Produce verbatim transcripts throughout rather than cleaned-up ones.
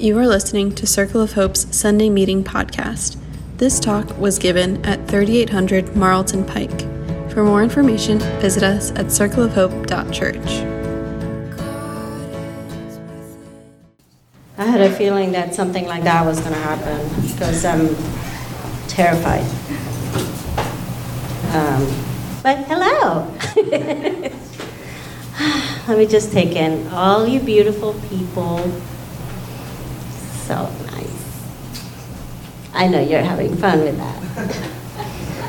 You are listening to Circle of Hope's Sunday Meeting Podcast. This talk was given at thirty-eight hundred Marlton Pike. For more information, visit us at circle of hope dot church. I had a feeling that something like that was going to happen because I'm terrified. Um, but hello! Let me just take in all you beautiful people. So nice. I know you're having fun with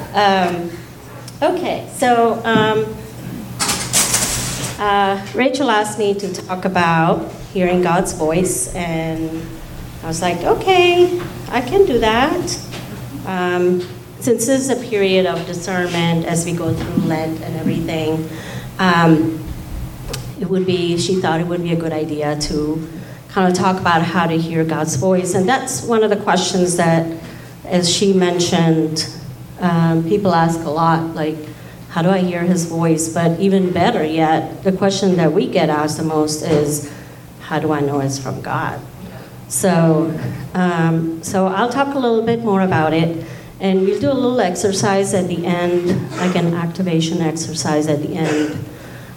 that. Um, okay, so um, uh, Rachel asked me to talk about hearing God's voice, and I was like, okay, I can do that. Um, since this is a period of discernment as we go through Lent and everything, um, it would be, she thought it would be a good idea to kind of talk about how to hear God's voice. And that's one of the questions that, as she mentioned, um, people ask a lot, like, how do I hear his voice? But even better yet, the question that we get asked the most is, how do I know it's from God? So, um, so I'll talk a little bit more about it. And we'll do a little exercise at the end, like an activation exercise at the end.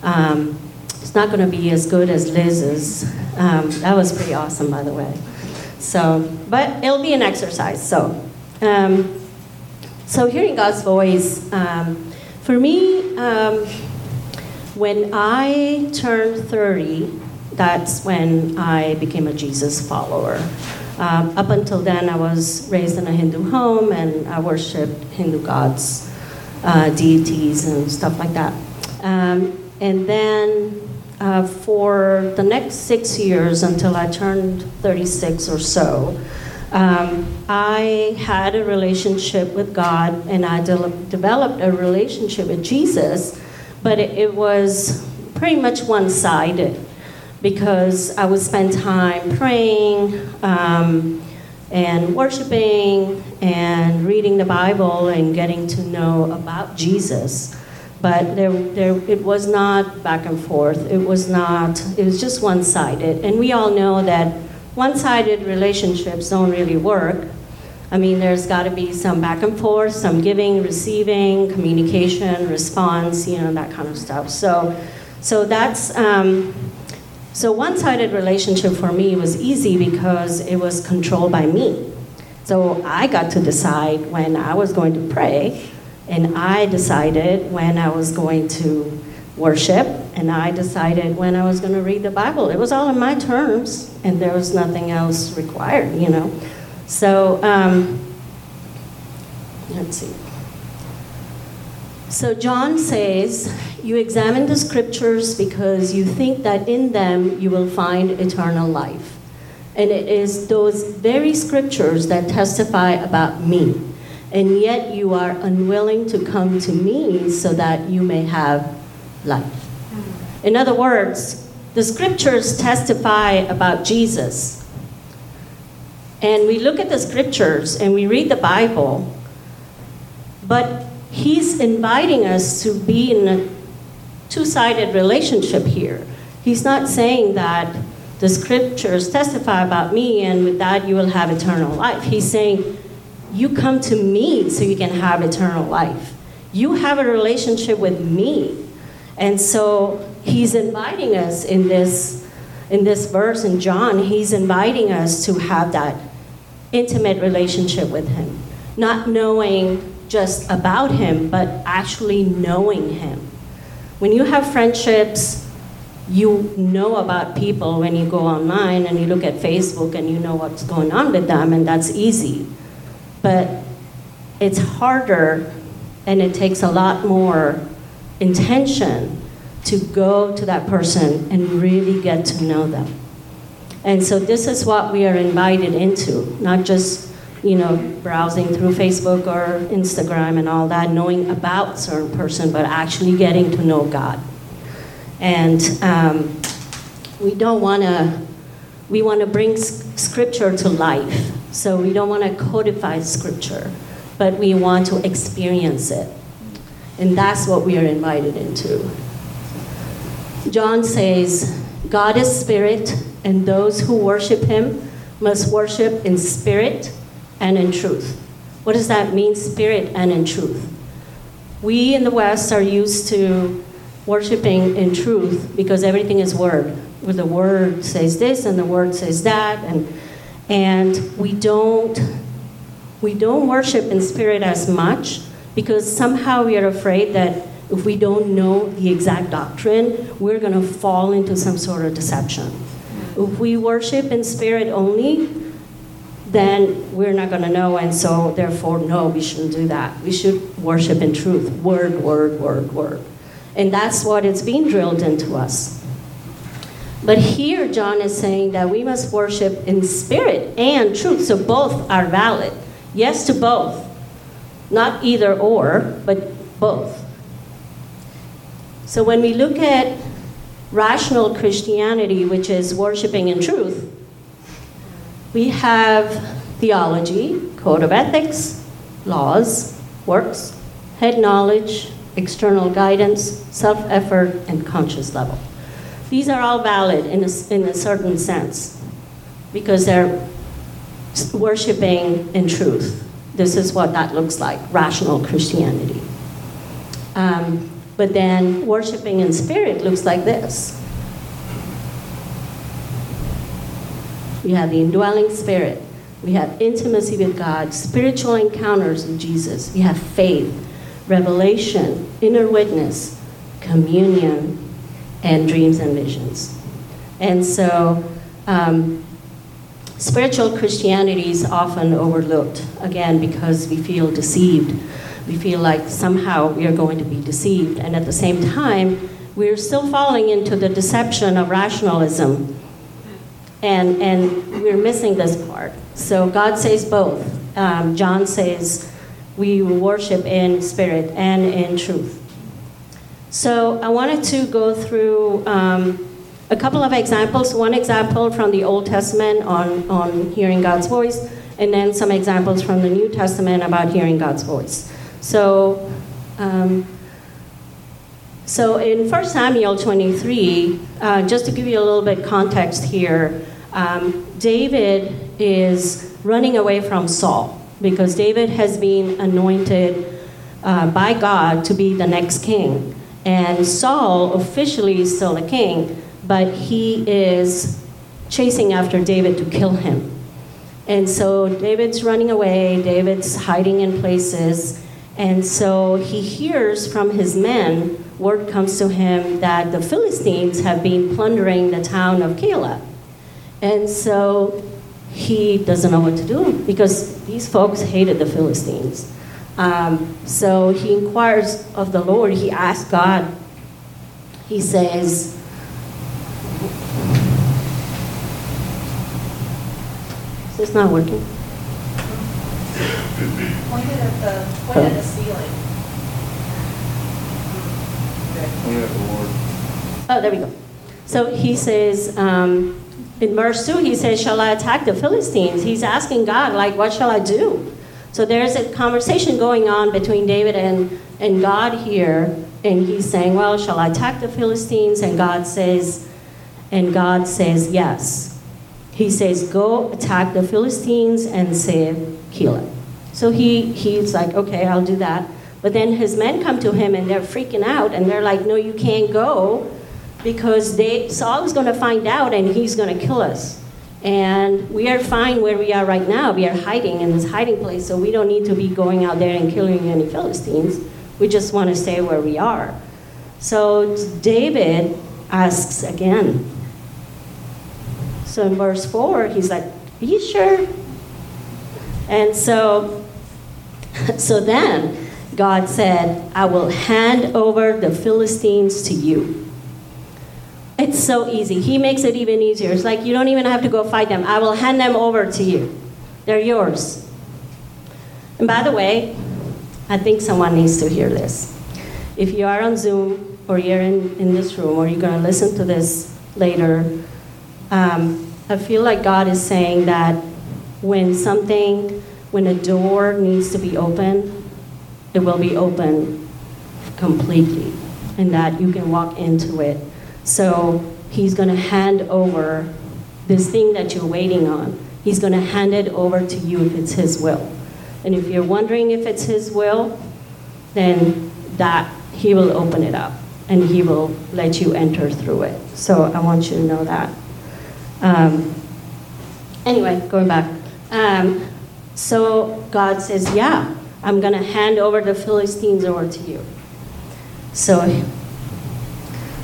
Um, It's not going to be as good as Liz's. Um, that was pretty awesome, by the way. So, but it'll be an exercise. So, um, so hearing God's voice, um, for me, um, when I turned thirty, that's when I became a Jesus follower. Um, up until then, I was raised in a Hindu home, and I worshipped Hindu gods, uh, deities, and stuff like that. Um, and then... Uh, for the next six years until I turned thirty-six or so, um, I had a relationship with God, and I de- developed a relationship with Jesus, but it, it was pretty much one-sided because I would spend time praying um, and worshiping and reading the Bible and getting to know about Jesus. But there, there, it was not back and forth. It was not, it was just one-sided. And we all know that one-sided relationships don't really work. I mean, there's gotta be some back and forth, some giving, receiving, communication, response, you know, that kind of stuff. So, so that's, um, so one-sided relationship for me was easy because it was controlled by me. So I got to decide when I was going to pray, and I decided when I was going to worship, and I decided when I was going to read the Bible. It was all in my terms, and there was nothing else required, you know. So, um, let's see. So John says, you examine the scriptures because you think that in them you will find eternal life. And it is those very scriptures that testify about me. And yet you are unwilling to come to me so that you may have life. In other words, the scriptures testify about Jesus. And we look at the scriptures and we read the Bible, but he's inviting us to be in a two-sided relationship here. He's not saying that the scriptures testify about me and with that you will have eternal life. He's saying, you come to me so you can have eternal life. You have a relationship with me. And so he's inviting us in this, in this verse in John, he's inviting us to have that intimate relationship with him. Not knowing just about him, but actually knowing him. When you have friendships, you know about people when you go online and you look at Facebook and you know what's going on with them, and that's easy. But it's harder and it takes a lot more intention to go to that person and really get to know them. And so this is what we are invited into, not just, you know, browsing through Facebook or Instagram and all that, knowing about certain person, but actually getting to know God. And um, we don't want to, we want to bring scripture to life. So we don't want to codify scripture, but we want to experience it. And that's what we are invited into. John says, God is spirit, and those who worship him must worship in spirit and in truth. What does that mean, spirit and in truth? We in the West are used to worshiping in truth because everything is word. Where the word says this and the word says that, and and we don't we don't worship in spirit as much because somehow we are afraid that if we don't know the exact doctrine, we're going to fall into some sort of deception. If we worship in spirit only, then we're not going to know, and so therefore, no, we shouldn't do that. We should worship in truth, word, word, word, word. And that's what it's being drilled into us. But here, John is saying that we must worship in spirit and truth, so both are valid. Yes to both. Not either or, but both. So when we look at rational Christianity, which is worshiping in truth, we have theology, code of ethics, laws, works, head knowledge, external guidance, self-effort, and conscious level. These are all valid in a, in a certain sense because they're worshiping in truth. This is what that looks like, rational Christianity. Um, But then worshiping in spirit looks like this. We have the indwelling spirit. We have intimacy with God, spiritual encounters with Jesus. We have faith, revelation, inner witness, communion, and dreams and visions. And so um, spiritual Christianity is often overlooked, again, because we feel deceived. We feel like somehow we are going to be deceived. And at the same time, we're still falling into the deception of rationalism. And, and we're missing this part. So God says both. Um, John says we worship in spirit and in truth. So I wanted to go through um, a couple of examples. One example from the Old Testament on, on hearing God's voice, and then some examples from the New Testament about hearing God's voice. So, um, so in First Samuel twenty-three, uh, just to give you a little bit context here, um, David is running away from Saul because David has been anointed uh, by God to be the next king. And Saul officially is still a king, but he is chasing after David to kill him. And so David's running away, David's hiding in places. And so he hears from his men, word comes to him that the Philistines have been plundering the town of Keilah. And so he doesn't know what to do because these folks hated the Philistines. Um, so he inquires of the Lord, he asks God, he says, it's not working. Pointed at the, point oh. at the ceiling. Pointed at the Lord. Oh, there we go. So he says, um, in verse two, he says, shall I attack the Philistines? He's asking God, like, what shall I do? So there's a conversation going on between David and, and God here. And he's saying, well, shall I attack the Philistines? And God says, and God says, yes. He says, go attack the Philistines and save Keilah. So he, he's like, okay, I'll do that. But then his men come to him and they're freaking out and they're like, no, you can't go because they, Saul is going to find out and he's going to kill us. And we are fine where we are right now. We are hiding in this hiding place, so we don't need to be going out there and killing any Philistines. We just want to stay where we are. So David asks again. So in verse four, he's like, are you sure? And so, so then God said, I will hand over the Philistines to you. It's so easy. He makes it even easier. It's like, you don't even have to go fight them. I will hand them over to you. They're yours. And by the way, I think someone needs to hear this. If you are on Zoom or you're in, in this room or you're going to listen to this later, Um, I feel like God is saying that when something, when a door needs to be opened, it will be open completely, and that you can walk into it. So he's going to hand over this thing that you're waiting on. He's going to hand it over to you if it's His will. And if you're wondering if it's His will, then that He will open it up and He will let you enter through it. So I want you to know that. Um, anyway, going back. Um, so God says, yeah, I'm going to hand over the Philistines over to you. So,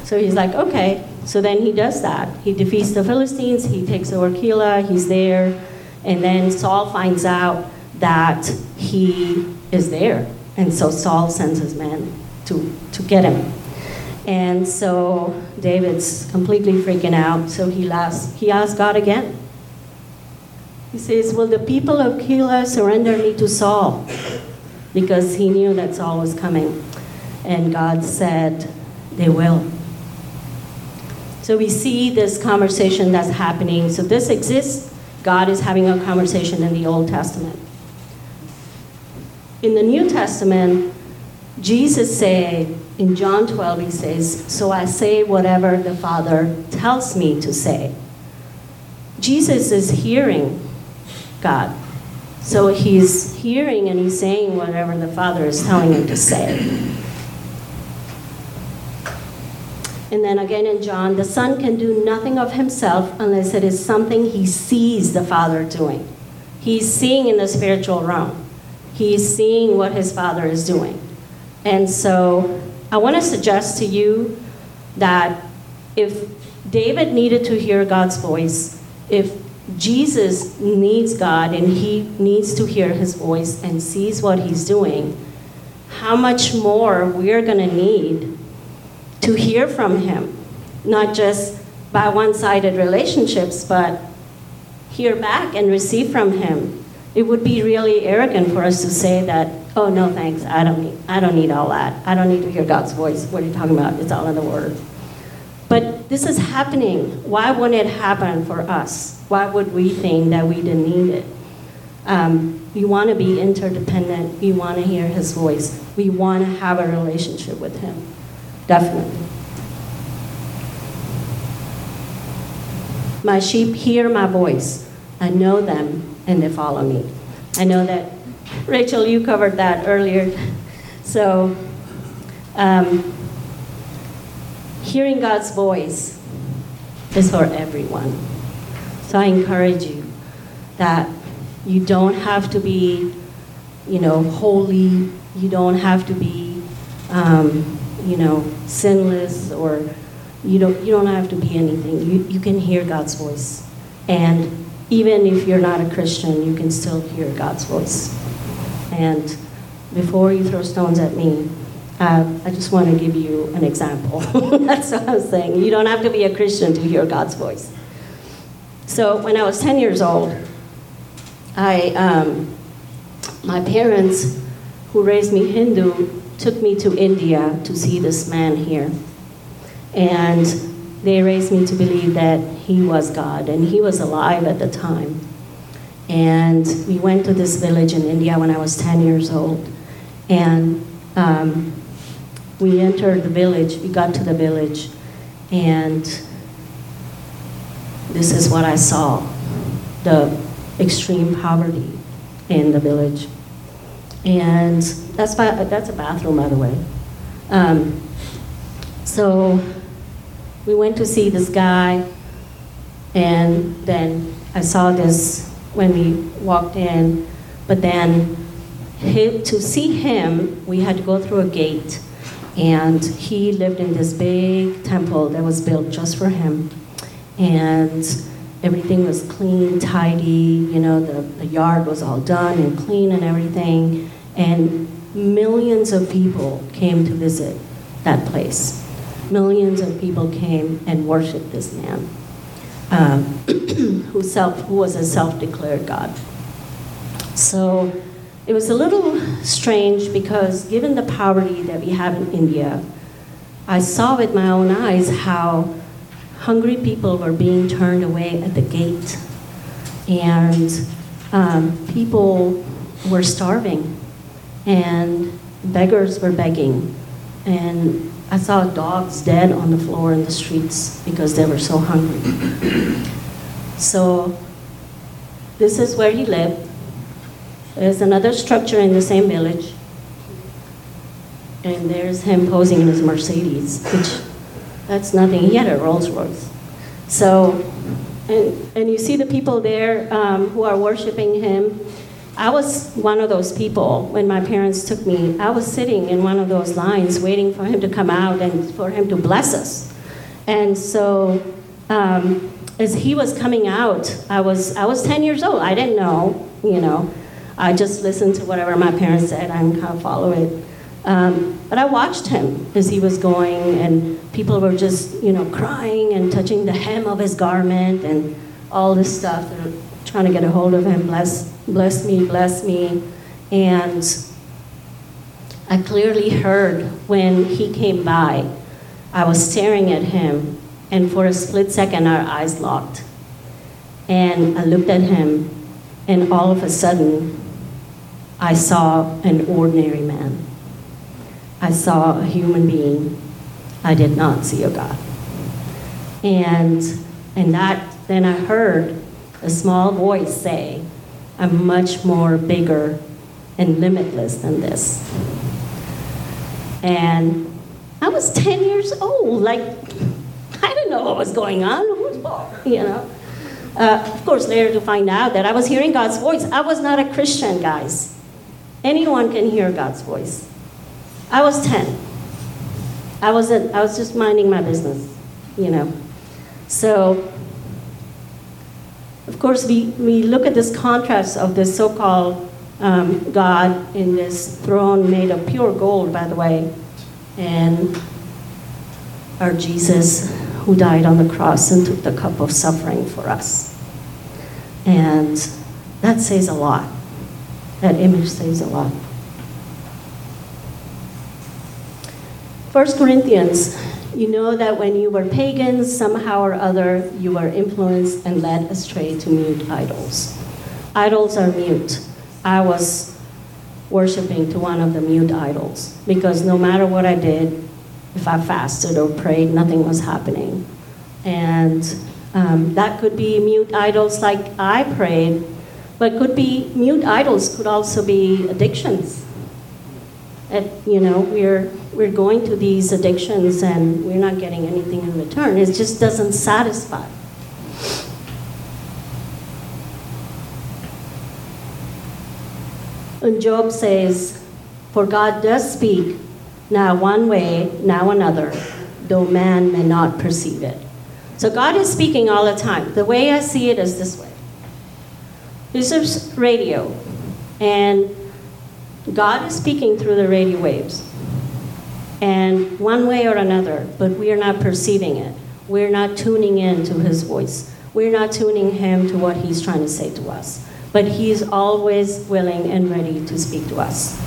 so he's like, okay. So then he does that. He defeats the Philistines. He takes over Keilah. He's there. And then Saul finds out that he is there. And so Saul sends his men to, to get him. And so David's completely freaking out. So he asks, he asks God again. He says, will the people of Keilah surrender me to Saul? Because he knew that Saul was coming. And God said, they will. So we see this conversation that's happening. So this exists. God is having a conversation in the Old Testament. In the New Testament, Jesus said, in John twelve, he says, so I say whatever the Father tells me to say. Jesus is hearing God. So he's hearing and he's saying whatever the Father is telling him to say. And then again in John, the Son can do nothing of himself unless it is something he sees the Father doing. He's seeing in the spiritual realm. He's seeing what his Father is doing. And so I want to suggest to you that if David needed to hear God's voice, if Jesus needs God and he needs to hear his voice and sees what he's doing, how much more we're going to need to hear from him, not just by one-sided relationships, but hear back and receive from him. It would be really arrogant for us to say that, oh, no, thanks, I don't need, I don't need all that. I don't need to hear God's voice. What are you talking about? It's all in the Word. But this is happening. Why wouldn't it happen for us? Why would we think that we didn't need it? Um, we want to be interdependent. We want to hear His voice. We want to have a relationship with Him. Definitely. My sheep hear my voice. I know them, and they follow me. I know that, Rachel, you covered that earlier. So, um, hearing God's voice is for everyone. So I encourage you that you don't have to be, you know, holy. You don't have to be, um, you know, sinless, or you don't you don't have to be anything. You you can hear God's voice, and even if you're not a Christian, you can still hear God's voice. And before you throw stones at me, uh, I just want to give you an example. That's what I was saying. You don't have to be a Christian to hear God's voice. So when I was ten years old, I um, my parents, who raised me Hindu, took me to India to see this man here. And they raised me to believe that he was God, and he was alive at the time. And we went to this village in India when I was ten years old. And um, we entered the village, we got to the village, and this is what I saw, the extreme poverty in the village. And that's by, that's a bathroom, by the way. Um, so we went to see this guy, and then I saw this when we walked in, but then he, to see him, we had to go through a gate, and he lived in this big temple that was built just for him, and everything was clean, tidy, you know, the, the yard was all done and clean and everything. And millions of people came to visit that place. Millions of people came and worshiped this man, um, who, self, who was a self-declared God. So it was a little strange because given the poverty that we have in India, I saw with my own eyes how hungry people were being turned away at the gate, and um, people were starving, and beggars were begging, and I saw dogs dead on the floor in the streets because they were so hungry. So this is where he lived. There's another structure in the same village. And there's him posing in his Mercedes, which, that's nothing. He had a Rolls Royce. So, and, and you see the people there um, who are worshiping him. I was one of those people when my parents took me. I was sitting in one of those lines waiting for him to come out and for him to bless us. And so um, as he was coming out, I was I was ten years old. I didn't know, you know. I just listened to whatever my parents said and kind of follow it. Um, but I watched him as he was going, and people were just, you know, crying and touching the hem of his garment and all this stuff, and trying to get a hold of him, bless, bless me, bless me. And I clearly heard when he came by, I was staring at him, and for a split second, our eyes locked. And I looked at him, and all of a sudden, I saw an ordinary man. I saw a human being. I did not see a God. And and that then I heard a small voice say, I'm much more bigger and limitless than this. And I was ten years old. Like, I didn't know what was going on. Who's what? You know. Uh, of course, later to find out that I was hearing God's voice. I was not a Christian, guys. Anyone can hear God's voice. I was ten. I was a, I was just minding my business, you know. So, of course, we, we look at this contrast of this so-called um, God in this throne made of pure gold, by the way, and our Jesus who died on the cross and took the cup of suffering for us. And that says a lot. That image says a lot. First Corinthians, you know that when you were pagans, somehow or other, you were influenced and led astray to mute idols. Idols are mute. I was worshiping to one of the mute idols because no matter what I did, if I fasted or prayed, nothing was happening. And um, that could be mute idols like I prayed, but could be mute idols could also be addictions. And, you know, we're we're going to these addictions and we're not getting anything in return. It just doesn't satisfy. And Job says, for God does speak, now one way, now another, though man may not perceive it. So God is speaking all the time. The way I see it is this way. This is radio, and God is speaking through the radio waves, and one way or another, but we are not perceiving it. We're not tuning in to his voice. We're not tuning him to what he's trying to say to us, but he's always willing and ready to speak to us.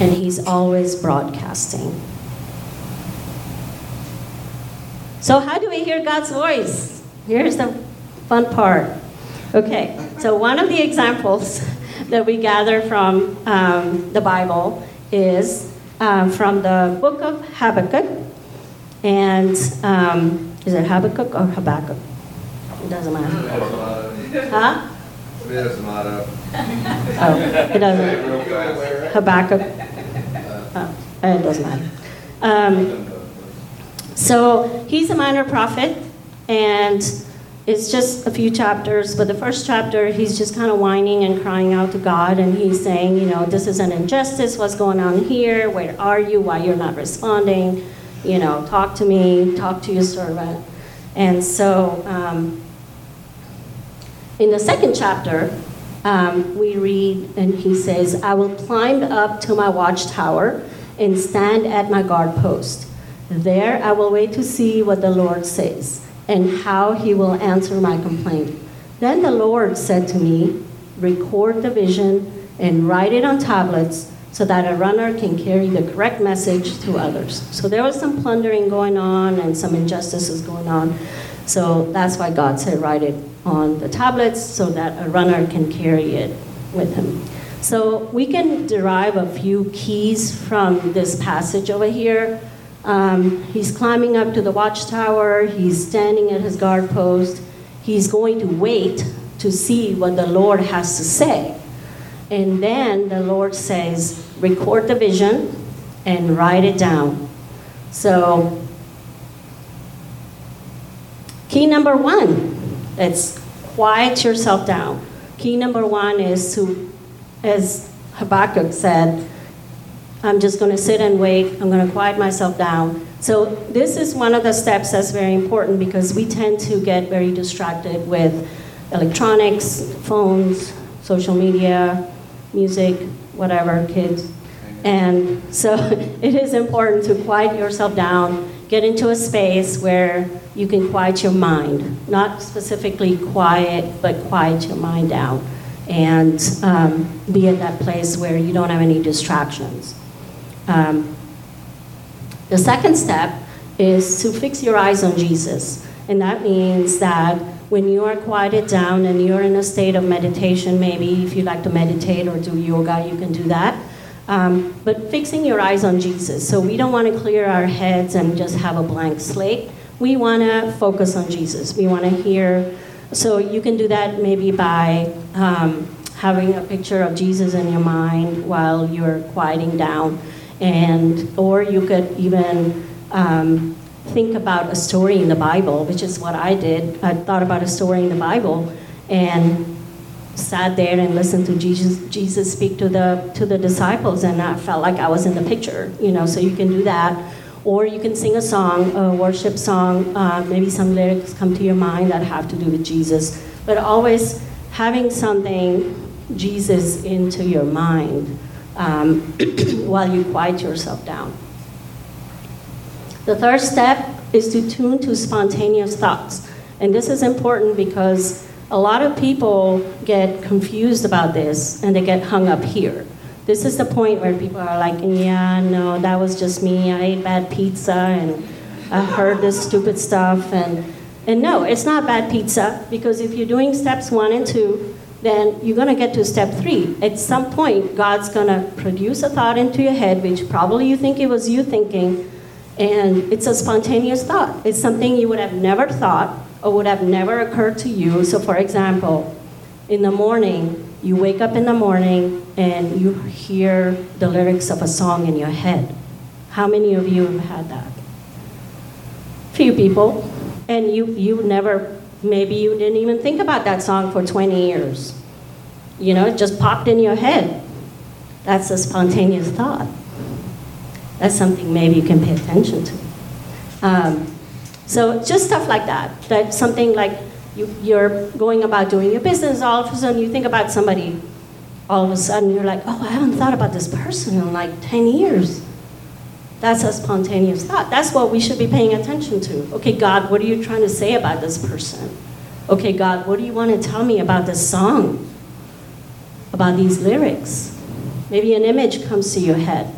And he's always broadcasting. So how do we hear God's voice? Here's the fun part. Okay, so one of the examples that we gather from um, the Bible is uh, from the book of Habakkuk. And um, is it Habakkuk or Habakkuk? It doesn't matter. Huh? It doesn't matter. Oh, it doesn't. Habakkuk. Oh, it doesn't matter. Um, so he's a minor prophet, and it's just a few chapters, but the first chapter, he's just kind of whining and crying out to God, and he's saying, you know, this is an injustice, what's going on here, where are you, why you're not responding, you know, talk to me, talk to your servant. And so um, in the second chapter, um, we read, and he says, I will climb up to my watchtower and stand at my guard post. There I will wait to see what the Lord says, and how he will answer my complaint. Then the Lord said to me, record the vision and write it on tablets so that a runner can carry the correct message to others. So there was some plundering going on and some injustices going on. So that's why God said, write it on the tablets so that a runner can carry it with him. So we can derive a few keys from this passage over here. Um, he's climbing up to the watchtower. He's standing at his guard post. He's going to wait to see what the Lord has to say. And then the Lord says, record the vision and write it down. So, key number one, it's quiet yourself down. Key number one is to, as Habakkuk said, I'm just going to sit and wait. I'm going to quiet myself down. So this is one of the steps that's very important because we tend to get very distracted with electronics, phones, social media, music, whatever, kids. And so it is important to quiet yourself down, get into a space where you can quiet your mind. Not specifically quiet, but quiet your mind down. And um, be at that place where you don't have any distractions. Um, the second step is to fix your eyes on Jesus. And that means that when you are quieted down and you're in a state of meditation, maybe if you like to meditate or do yoga, you can do that. Um, but fixing your eyes on Jesus. So we don't want to clear our heads and just have a blank slate. We want to focus on Jesus. We want to hear. So you can do that maybe by um, having a picture of Jesus in your mind while you're quieting down. And or you could even um, think about a story in the Bible, which is what I did. I thought about a story in the Bible and sat there and listened to Jesus Jesus speak to the to the disciples, and I felt like I was in the picture, you know. So you can do that, or you can sing a song, a worship song. Uh, maybe some lyrics come to your mind that have to do with Jesus. But always having something Jesus into your mind. Um, while you quiet yourself down. The third step is to tune to spontaneous thoughts. And this is important because a lot of people get confused about this and they get hung up here. This is the point where people are like, yeah, no, that was just me. I ate bad pizza and I heard this stupid stuff. And, and no, it's not bad pizza, because if you're doing steps one and two, then you're going to get to step three. At some point, God's going to produce a thought into your head, which probably you think it was you thinking, and it's a spontaneous thought. It's something you would have never thought or would have never occurred to you. So for example, in the morning, you wake up in the morning and you hear the lyrics of a song in your head. How many of you have had that? Few people. And you, you never... Maybe you didn't even think about that song for twenty years. You know, it just popped in your head. That's a spontaneous thought. That's something maybe you can pay attention to. Um, so just stuff like that. That something like you, you're going about doing your business, all of a sudden you think about somebody. All of a sudden you're like, oh, I haven't thought about this person in like ten years. That's a spontaneous thought. That's what we should be paying attention to. Okay, God, what are you trying to say about this person? Okay, God, what do you want to tell me about this song? About these lyrics? Maybe an image comes to your head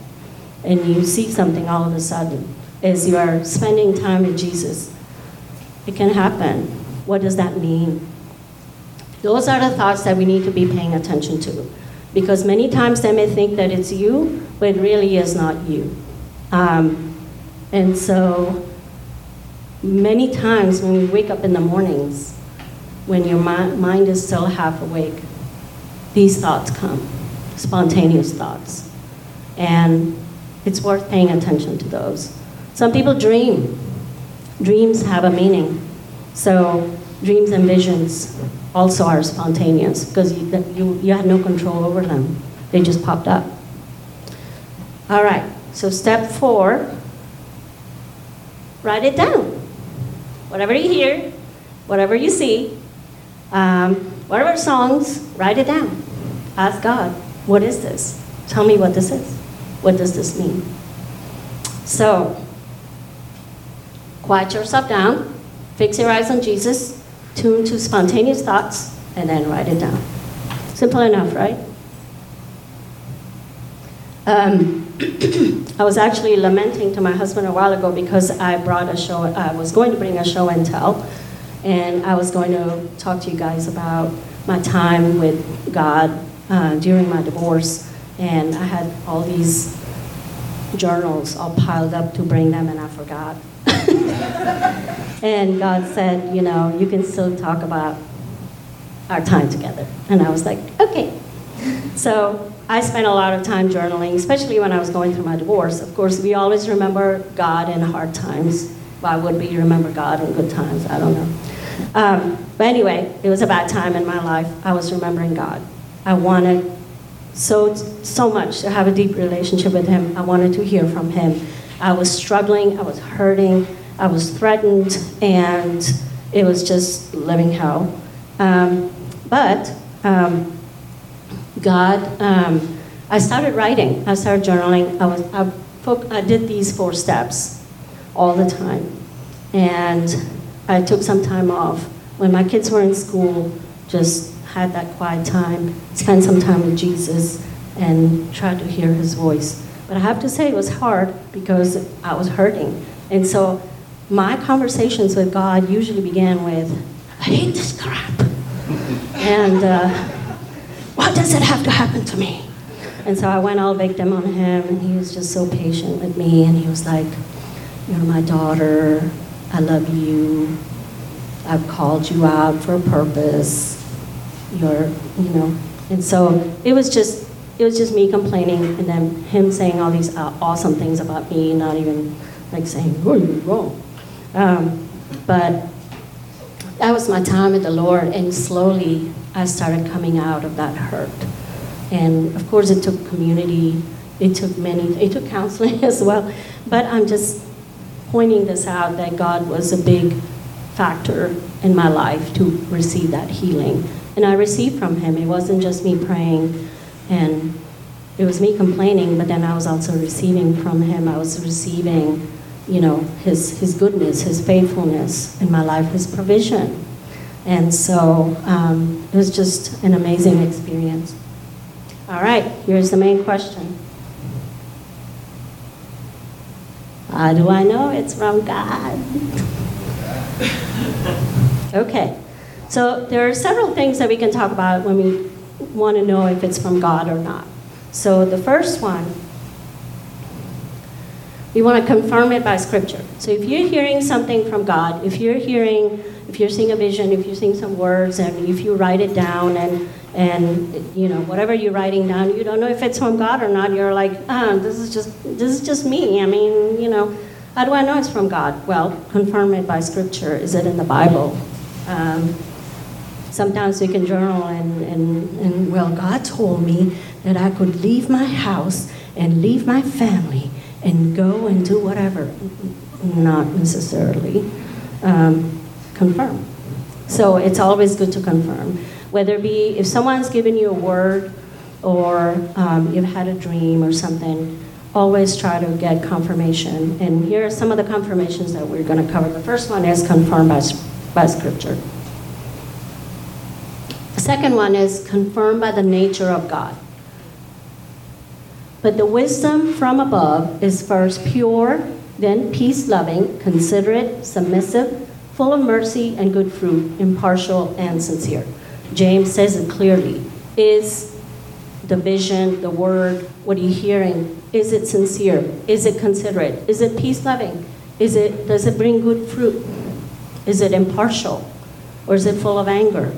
and you see something all of a sudden as you are spending time with Jesus. It can happen. What does that mean? Those are the thoughts that we need to be paying attention to, because many times they may think that it's you, but it really is not you. Um, and so many times when we wake up in the mornings, when your mi- mind is still half awake, these thoughts come, spontaneous thoughts. And it's worth paying attention to those. Some people dream. Dreams have a meaning. So dreams and visions also are spontaneous because you, you, you had no control over them. They just popped up. All right. So step four, write it down. Whatever you hear, whatever you see, um, whatever songs, write it down. Ask God, what is this? Tell me what this is. What does this mean? So, quiet yourself down, fix your eyes on Jesus, tune to spontaneous thoughts, and then write it down. Simple enough, right? Um, I was actually lamenting to my husband a while ago because I brought a show, I was going to bring a show and tell, and I was going to talk to you guys about my time with God uh, during my divorce, and I had all these journals all piled up to bring them, and I forgot. And God said, you know, you can still talk about our time together. And I was like, okay. So I spent a lot of time journaling, especially when I was going through my divorce. Of course, we always remember God in hard times. Why would we remember God in good times? I don't know. Um, but anyway, it was a bad time in my life. I was remembering God. I wanted so, so much to have a deep relationship with Him. I wanted to hear from Him. I was struggling. I was hurting. I was threatened. And it was just living hell. Um, but um, God, um, I started writing. I started journaling. I, was, I, fo- I did these four steps all the time. And I took some time off. When my kids were in school, just had that quiet time, spent some time with Jesus, and tried to hear His voice. But I have to say it was hard because I was hurting. And so my conversations with God usually began with, I hate this crap. And uh, why does it have to happen to me? And so I went all victim on Him, and He was just so patient with me. And He was like, you're my daughter. I love you. I've called you out for a purpose. You're, you know. And so it was just, it was just me complaining, and then Him saying all these uh, awesome things about me, not even like saying, "Oh, you're wrong." Um, but that was my time with the Lord, and slowly I started coming out of that hurt. And of course, it took community. It took many. It took counseling as well. But I'm just pointing this out, that God was a big factor in my life to receive that healing. And I received from Him. It wasn't just me praying, and it was me complaining, but then I was also receiving from Him. I was receiving, you know, his, his goodness, His faithfulness in my life, His provision. And so um, it was just an amazing experience. All right, here's the main question. How do I know it's from God? Okay, so there are several things that we can talk about when we want to know if it's from God or not. So the first one, we want to confirm it by Scripture. So if you're hearing something from God, if you're hearing, if you're seeing a vision, if you're seeing some words, and if you write it down, and and you know, whatever you're writing down, you don't know if it's from God or not. You're like, ah, this is just this is just me. I mean, you know, how do I know it's from God? Well, confirm it by Scripture. Is it in the Bible? Um, sometimes we can journal and, and and well, God told me that I could leave my house and leave my family and go and do whatever. Not necessarily. Um, confirm. So it's always good to confirm. Whether it be if someone's given you a word, or um, you've had a dream or something, always try to get confirmation. And here are some of the confirmations that we're going to cover. The first one is confirmed by, by Scripture. The second one is confirmed by the nature of God. But the wisdom from above is first pure, then peace-loving, considerate, submissive, full of mercy and good fruit, impartial and sincere. James says it clearly. Is the vision, the word, what are you hearing? Is it sincere? Is it considerate? Is it peace-loving? Is it, does it bring good fruit? Is it impartial? Or is it full of anger?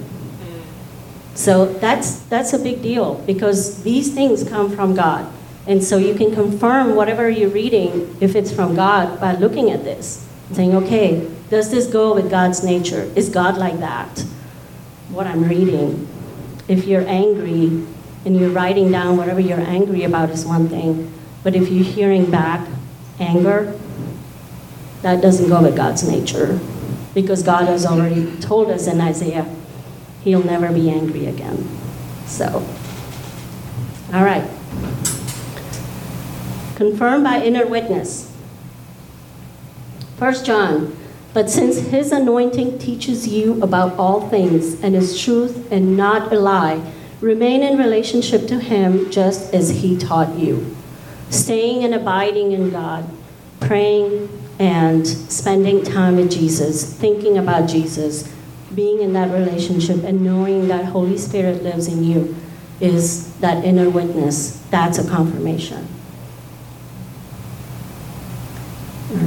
So that's that's a big deal, because these things come from God. And so you can confirm whatever you're reading, if it's from God, by looking at this, saying, okay, does this go with God's nature? Is God like that? What I'm reading. If you're angry and you're writing down whatever you're angry about is one thing, but if you're hearing back anger, that doesn't go with God's nature, because God has already told us in Isaiah, He'll never be angry again. So, all right. Confirmed by inner witness. First John. But since His anointing teaches you about all things and is truth and not a lie, remain in relationship to Him just as He taught you. Staying and abiding in God, praying and spending time with Jesus, thinking about Jesus, being in that relationship and knowing that Holy Spirit lives in you is that inner witness. That's a confirmation.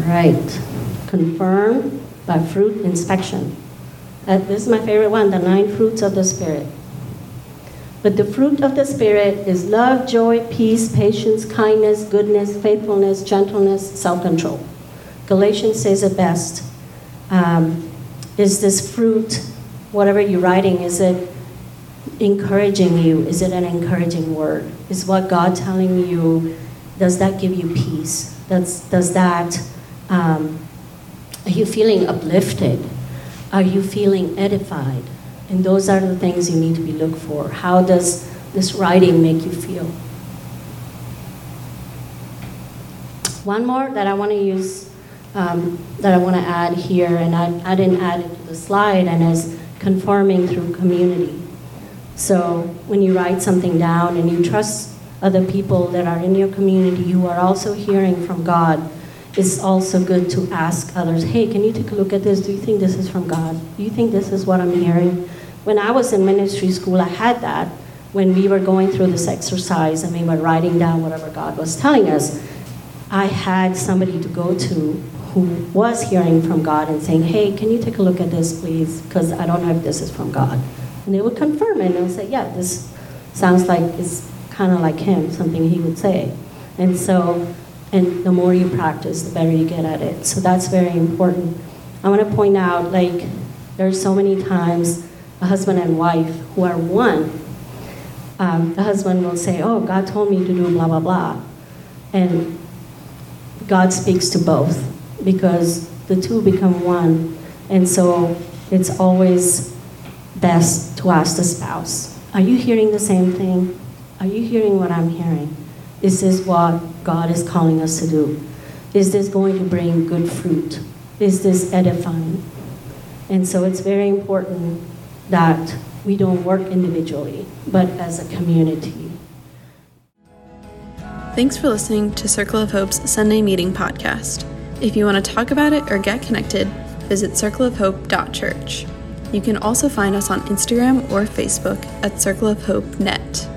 right. Confirmed by fruit inspection. Uh, this is my favorite one, the nine fruits of the Spirit. But the fruit of the Spirit is love, joy, peace, patience, kindness, goodness, faithfulness, gentleness, self-control. Galatians says it best. Um, is this fruit, whatever you're writing, is it encouraging you? Is it an encouraging word? Is what God telling you, does that give you peace? Does, does that, um, are you feeling uplifted? Are you feeling edified? And those are the things you need to be looked for. How does this writing make you feel? One more that I want to use, um, that I want to add here, and I, I didn't add it to the slide, and is conforming through community. So when you write something down and you trust other people that are in your community who are also hearing from God, it's also good to ask others, hey, can you take a look at this? Do you think this is from God? Do you think this is what I'm hearing? When I was in ministry school, I had that when we were going through this exercise and we were writing down whatever God was telling us. I had somebody to go to who was hearing from God and saying, hey, can you take a look at this, please? Because I don't know if this is from God. And they would confirm it and say, yeah, this sounds like it's kind of like him, something he would say. And so, and the more you practice, the better you get at it. So that's very important. I want to point out, like, there's so many times a husband and wife who are one, um, the husband will say, oh, God told me to do blah, blah, blah. And God speaks to both because the two become one. And so it's always best to ask the spouse, are you hearing the same thing? Are you hearing what I'm hearing? Is this what God is calling us to do? Is this going to bring good fruit? Is this edifying? And so it's very important that we don't work individually, but as a community. Thanks for listening to Circle of Hope's Sunday Meeting Podcast. If you want to talk about it or get connected, visit circle of hope dot church. You can also find us on Instagram or Facebook at Circle of Hope Net.